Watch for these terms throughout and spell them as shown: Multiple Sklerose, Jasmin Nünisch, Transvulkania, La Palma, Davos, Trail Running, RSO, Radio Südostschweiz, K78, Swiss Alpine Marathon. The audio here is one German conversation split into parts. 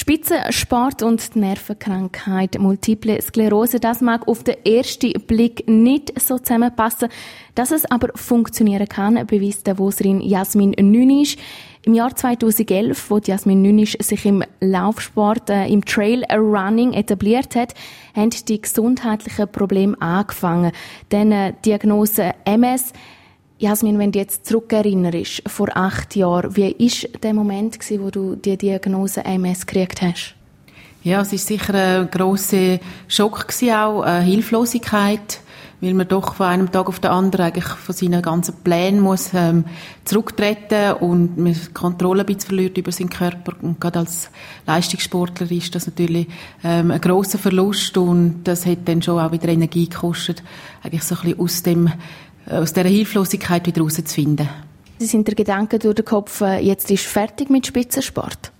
Spitzensport und die Nervenkrankheit Multiple Sklerose, das mag auf den ersten Blick nicht so zusammenpassen. Dass es aber funktionieren kann, beweist Davoserin Jasmin Nünisch. Im Jahr 2011, wo Jasmin Nünisch sich im Laufsport, im Trail Running etabliert hat, haben die gesundheitlichen Probleme angefangen. Dann Diagnose MS. Jasmin, wenn du jetzt zurückerinnerst, vor 8 Jahren, wie war der Moment, wo du die Diagnose MS gekriegt hast? Ja, es war sicher ein grosser Schock, auch eine Hilflosigkeit, weil man doch von einem Tag auf den anderen eigentlich von seinen ganzen Plänen muss zurücktreten und man die Kontrolle ein bisschen verliert über seinen Körper. Und gerade als Leistungssportler ist das natürlich ein grosser Verlust und das hat dann schon auch wieder Energie gekostet, eigentlich so ein bisschen aus dieser Hilflosigkeit wieder herauszufinden. Sie sind der Gedanke durch den Kopf, jetzt ist fertig mit Spitzensport?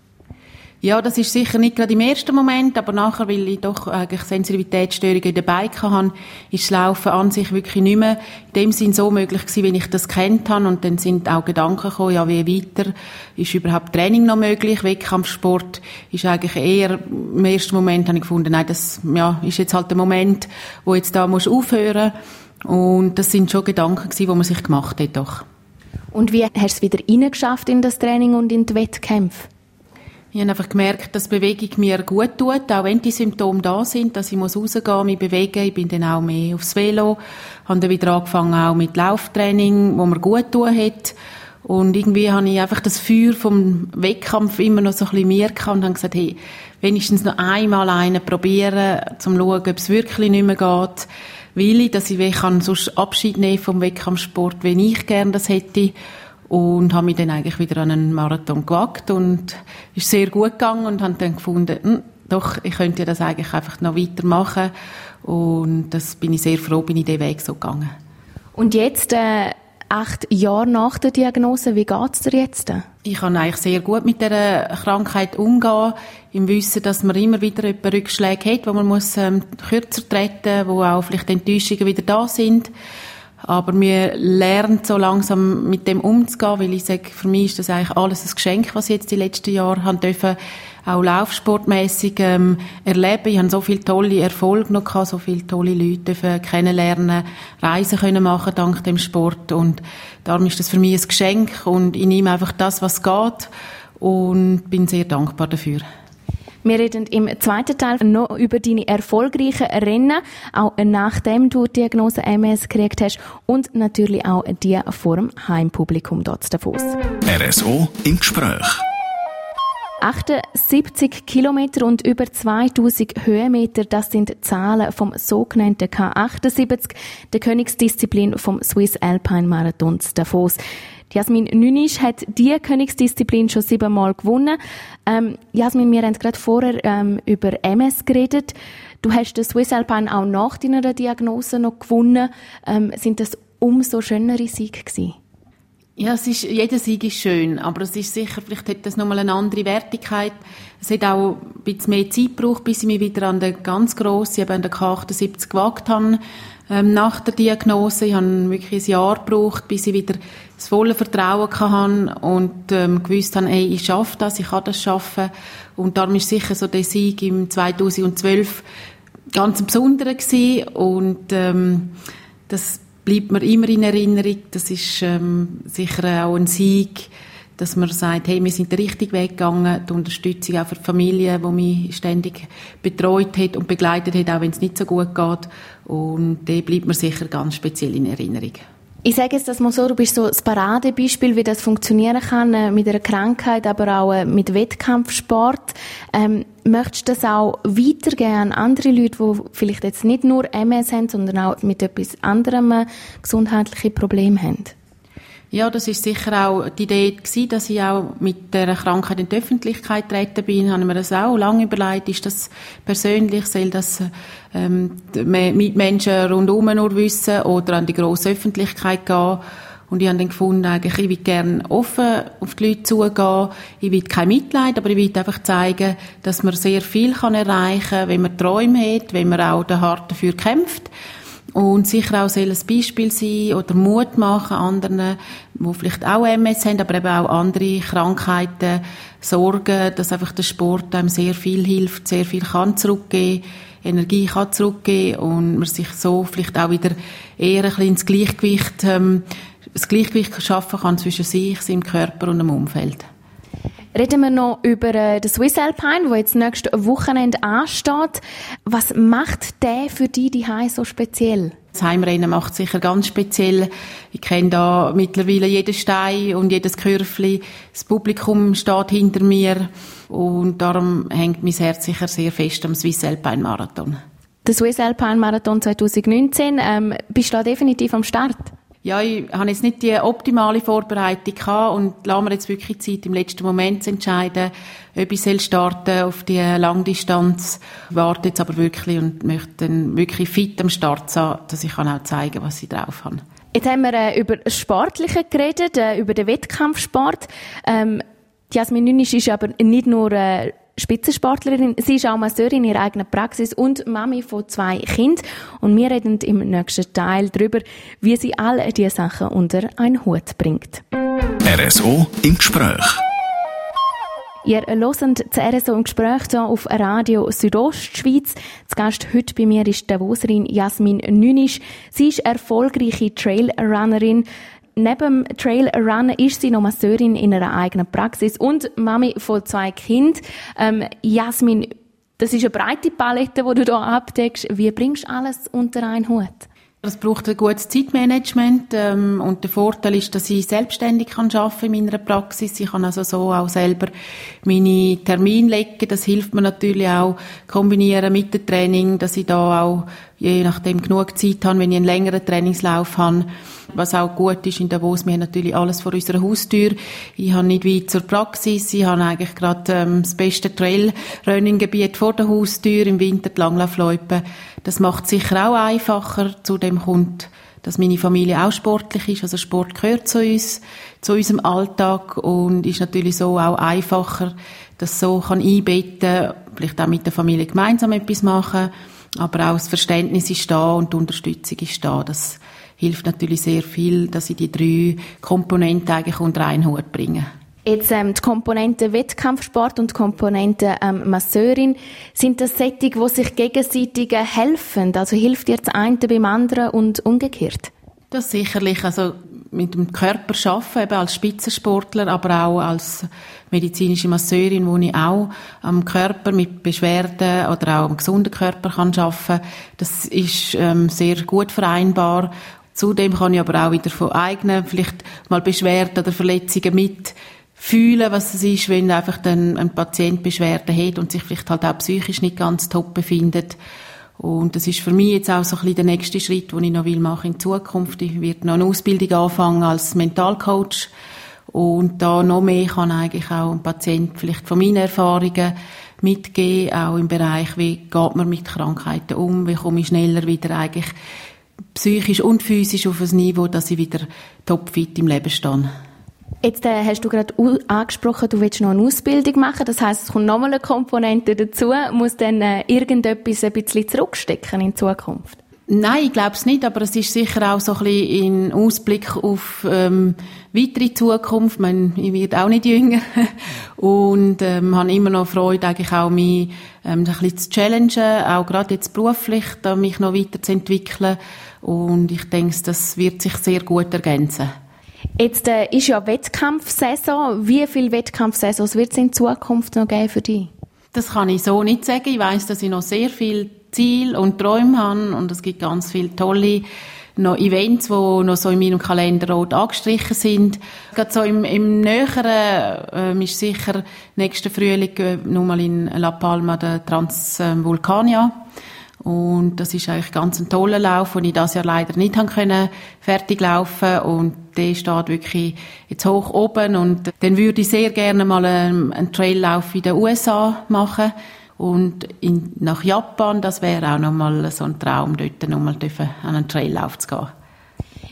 Ja, das ist sicher nicht gerade im ersten Moment, aber nachher, weil ich doch eigentlich Sensitivitätsstörungen in den Beinen hatte, ist das Laufen an sich wirklich nicht mehr in dem Sinn so möglich gewesen, wie ich das gekannt habe. Und dann sind auch Gedanken gekommen, ja, wie weiter? Ist überhaupt Training noch möglich? Wettkampfsport ist eigentlich eher, im ersten Moment habe ich gefunden, nein, das, ja, ist jetzt halt der Moment, wo jetzt da musst aufhören. Und das sind schon Gedanken gewesen, die man sich gemacht hat, doch. Und wie hast du es wieder reingeschafft in das Training und in die Wettkämpfe? Ich habe einfach gemerkt, dass Bewegung mir gut tut, auch wenn die Symptome da sind, dass ich rausgehen muss, mich bewegen. Ich bin dann auch mehr aufs Velo, habe dann wieder angefangen auch mit Lauftraining, wo mir gut tun hat. Und irgendwie habe ich einfach das Feuer vom Wettkampf immer noch so ein bisschen mehr gehabt und habe gesagt, hey, wenigstens noch einmal einen probieren, um zu schauen, ob es wirklich nicht mehr geht. Will ich, dass ich kann sonst Abschied nehmen vom Wettkampfsport, wenn ich gerne das hätte. Und habe mich dann eigentlich wieder an einen Marathon gewagt und ist sehr gut gegangen und habe dann gefunden, doch, ich könnte das eigentlich einfach noch weitermachen. Und das bin ich sehr froh, bin ich diesen Weg so gegangen. Und jetzt, 8 Jahre nach der Diagnose, wie geht's dir jetzt? Ich kann eigentlich sehr gut mit dieser Krankheit umgehen, im Wissen, dass man immer wieder Rückschläge hat, wo man muss kürzer treten, wo auch vielleicht Enttäuschungen wieder da sind. Aber man lernt so langsam mit dem umzugehen, weil ich sage, für mich ist das eigentlich alles ein Geschenk, was ich jetzt die letzten Jahre haben dürfen, auch laufsportmässig erleben. Ich habe so viele tolle Erfolge noch gehabt, so viele tolle Leute dürfen kennenlernen, Reisen können machen dank dem Sport und darum ist das für mich ein Geschenk und ich nehme einfach das, was geht und bin sehr dankbar dafür. Wir reden im zweiten Teil noch über deine erfolgreichen Rennen, auch nachdem du die Diagnose MS gekriegt hast und natürlich auch die vor dem Heimpublikum dort Davos. RSO im Gespräch. 78 Kilometer und über 2000 Höhenmeter, das sind die Zahlen vom sogenannten K78, der Königsdisziplin vom Swiss Alpine Marathon Davos. Jasmin Nünisch hat die Königsdisziplin schon 7-mal gewonnen. Jasmin, wir haben gerade vorher über MS geredet. Du hast den Swiss Alpine auch nach deiner Diagnose noch gewonnen. Sind das umso schönere Siege gewesen? Ja, jeder Sieg ist schön, aber es ist sicher, vielleicht hat das nochmal eine andere Wertigkeit. Es hat auch ein bisschen mehr Zeit gebraucht, bis ich mich wieder an der ganz grossen, eben an der K78 gewagt habe. Nach der Diagnose, ich habe wirklich ein Jahr gebraucht, bis ich wieder das volle Vertrauen hatte und gewusst habe, hey, ich schaffe das, ich kann das schaffen. Und darum ist sicher so der Sieg im 2012 ganz ein besonderer gewesen und das bleibt mir immer in Erinnerung. Das ist sicher auch ein Sieg, dass man sagt, hey, wir sind den richtigen Weg gegangen. Die Unterstützung auch für die Familie, die mich ständig betreut hat und begleitet hat, auch wenn es nicht so gut geht. Und der bleibt mir sicher ganz speziell in Erinnerung. Ich sage jetzt das mal so, du bist so das Paradebeispiel, wie das funktionieren kann mit einer Krankheit, aber auch mit Wettkampfsport. Möchtest du das auch weitergeben an andere Leute, die vielleicht jetzt nicht nur MS haben, sondern auch mit etwas anderem gesundheitliche Probleme haben? Ja, das ist sicher auch die Idee gewesen, dass ich auch mit der Krankheit in die Öffentlichkeit getreten bin. Haben wir das auch lange überlegt, ist das persönlich, soll das mit Menschen rundum nur wissen oder an die grosse Öffentlichkeit gehen? Und ich habe dann gefunden, eigentlich, ich will gerne offen auf die Leute zugehen. Ich will kein Mitleid, aber ich will einfach zeigen, dass man sehr viel erreichen kann, wenn man Träume hat, wenn man auch hart dafür kämpft. Und sicher auch soll ein Beispiel sein oder Mut machen anderen, die vielleicht auch MS haben, aber eben auch andere Krankheiten, Sorgen, dass einfach der Sport einem sehr viel hilft, sehr viel kann zurückgeben, Energie kann zurückgeben und man sich so vielleicht auch wieder eher ein bisschen ins Gleichgewicht, das Gleichgewicht schaffen kann zwischen sich, seinem Körper und dem Umfeld. Reden wir noch über den Swiss Alpine, der jetzt nächstes Wochenende ansteht. Was macht der für dich die Heim so speziell? Das Heimrennen macht sicher ganz speziell. Ich kenne da mittlerweile jeden Stein und jedes Kürfli. Das Publikum steht hinter mir und darum hängt mein Herz sicher sehr fest am Swiss Alpine Marathon. Der Swiss Alpine Marathon 2019, bist du da definitiv am Start? Ja, ich habe jetzt nicht die optimale Vorbereitung gehabt und lassen wir jetzt wirklich Zeit im letzten Moment zu entscheiden, ob ich starten auf die Langdistanz. Ich warte jetzt aber wirklich und möchte dann wirklich fit am Start sein, dass ich auch zeigen kann, was ich drauf habe. Jetzt haben wir über das Sportliche geredet, über den Wettkampfsport. Jasmin Nünisch ist aber nicht nur Spitzensportlerin, sie ist auch Masseurin in ihrer eigenen Praxis und Mami von 2 Kindern. Und wir reden im nächsten Teil darüber, wie sie all diese Sachen unter einen Hut bringt. RSO im Gespräch. Ihr hört das RSO im Gespräch hier auf Radio Südostschweiz. Zu Gast heute bei mir ist Davoserin Jasmin Nünisch. Sie ist erfolgreiche Trailrunnerin. Neben dem Trailrun ist sie noch Masseurin in ihrer eigenen Praxis und Mami von 2 Kindern. Jasmin, das ist eine breite Palette, die du hier abdeckst. Wie bringst du alles unter einen Hut? Es braucht ein gutes Zeitmanagement und der Vorteil ist, dass ich selbstständig kann arbeiten in meiner Praxis. Ich kann also so auch selber meine Termine legen. Das hilft mir natürlich auch kombinieren mit dem Training, dass ich da auch je nachdem genug Zeit habe, wenn ich einen längeren Trainingslauf habe. Was auch gut ist in Davos, wir haben natürlich alles vor unserer Haustür. Ich habe nicht weit zur Praxis, ich habe eigentlich gerade das beste Trail-Running-Gebiet vor der Haustür, im Winter die Langlaufloipen. Das macht es sicher auch einfacher. Zudem kommt, dass meine Familie auch sportlich ist, also Sport gehört zu uns, zu unserem Alltag und ist natürlich so auch einfacher, dass so kann einbetten, vielleicht auch mit der Familie gemeinsam etwas machen, aber auch das Verständnis ist da und die Unterstützung ist da, das hilft natürlich sehr viel, dass ich die 3 Komponenten eigentlich unter einen Hut bringe. Jetzt die Komponente Wettkampfsport und die Komponente Masseurin, sind das Sätze, die sich gegenseitig helfen? Also hilft dir das eine beim anderen und umgekehrt? Das sicherlich, also mit dem Körper arbeiten, eben als Spitzensportler, aber auch als medizinische Masseurin, wo ich auch am Körper mit Beschwerden oder auch am gesunden Körper kann arbeiten. Das ist sehr gut vereinbar. Zudem kann ich aber auch wieder von eigenen, vielleicht mal Beschwerden oder Verletzungen mitfühlen, was es ist, wenn einfach dann ein Patient Beschwerden hat und sich vielleicht halt auch psychisch nicht ganz top befindet. Und das ist für mich jetzt auch so ein bisschen der nächste Schritt, den ich noch machen will in Zukunft. Ich werde noch eine Ausbildung anfangen als Mentalcoach. Und da noch mehr kann eigentlich auch ein Patient vielleicht von meinen Erfahrungen mitgeben, auch im Bereich, wie geht man mit Krankheiten um, wie komme ich schneller wieder eigentlich psychisch und physisch auf ein Niveau, dass ich wieder topfit im Leben stehe. Jetzt hast du gerade angesprochen, du willst noch eine Ausbildung machen, das heisst, es kommt nochmal eine Komponente dazu, muss dann irgendetwas ein bisschen zurückstecken in Zukunft? Nein, ich glaube es nicht, aber es ist sicher auch so ein bisschen ein Ausblick auf weitere Zukunft. Ich meine, ich werde auch nicht jünger und habe immer noch Freude, eigentlich auch mich ein bisschen zu challengen, auch gerade jetzt beruflich, da mich noch weiterzuentwickeln und ich denke, das wird sich sehr gut ergänzen. Jetzt ist ja Wettkampfsaison. Wie viele Wettkampfsaisons wird es in Zukunft noch geben für dich? Das kann ich so nicht sagen. Ich weiss, dass ich noch sehr viele Ziele und Träume habe und es gibt ganz viele tolle noch Events, die noch so in meinem Kalender rot angestrichen sind. Gerade so im Näheren ist sicher nächsten Frühling nochmal in La Palma der Transvulkania. Und das ist eigentlich ganz ein toller Lauf, den ich dieses Jahr leider nicht können fertig laufen und der steht wirklich jetzt hoch oben und dann würde ich sehr gerne mal einen Traillauf in den USA machen und nach Japan, das wäre auch nochmal so ein Traum, dort nochmal an einen Traillauf zu gehen.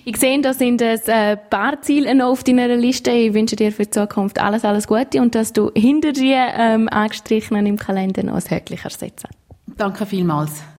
Ich sehe, da sind ein paar Ziele noch auf deiner Liste. Ich wünsche dir für die Zukunft alles, alles Gute und dass du hinter dir angestrichenen im Kalender noch ein Häkchen ersetzt. Danke vielmals.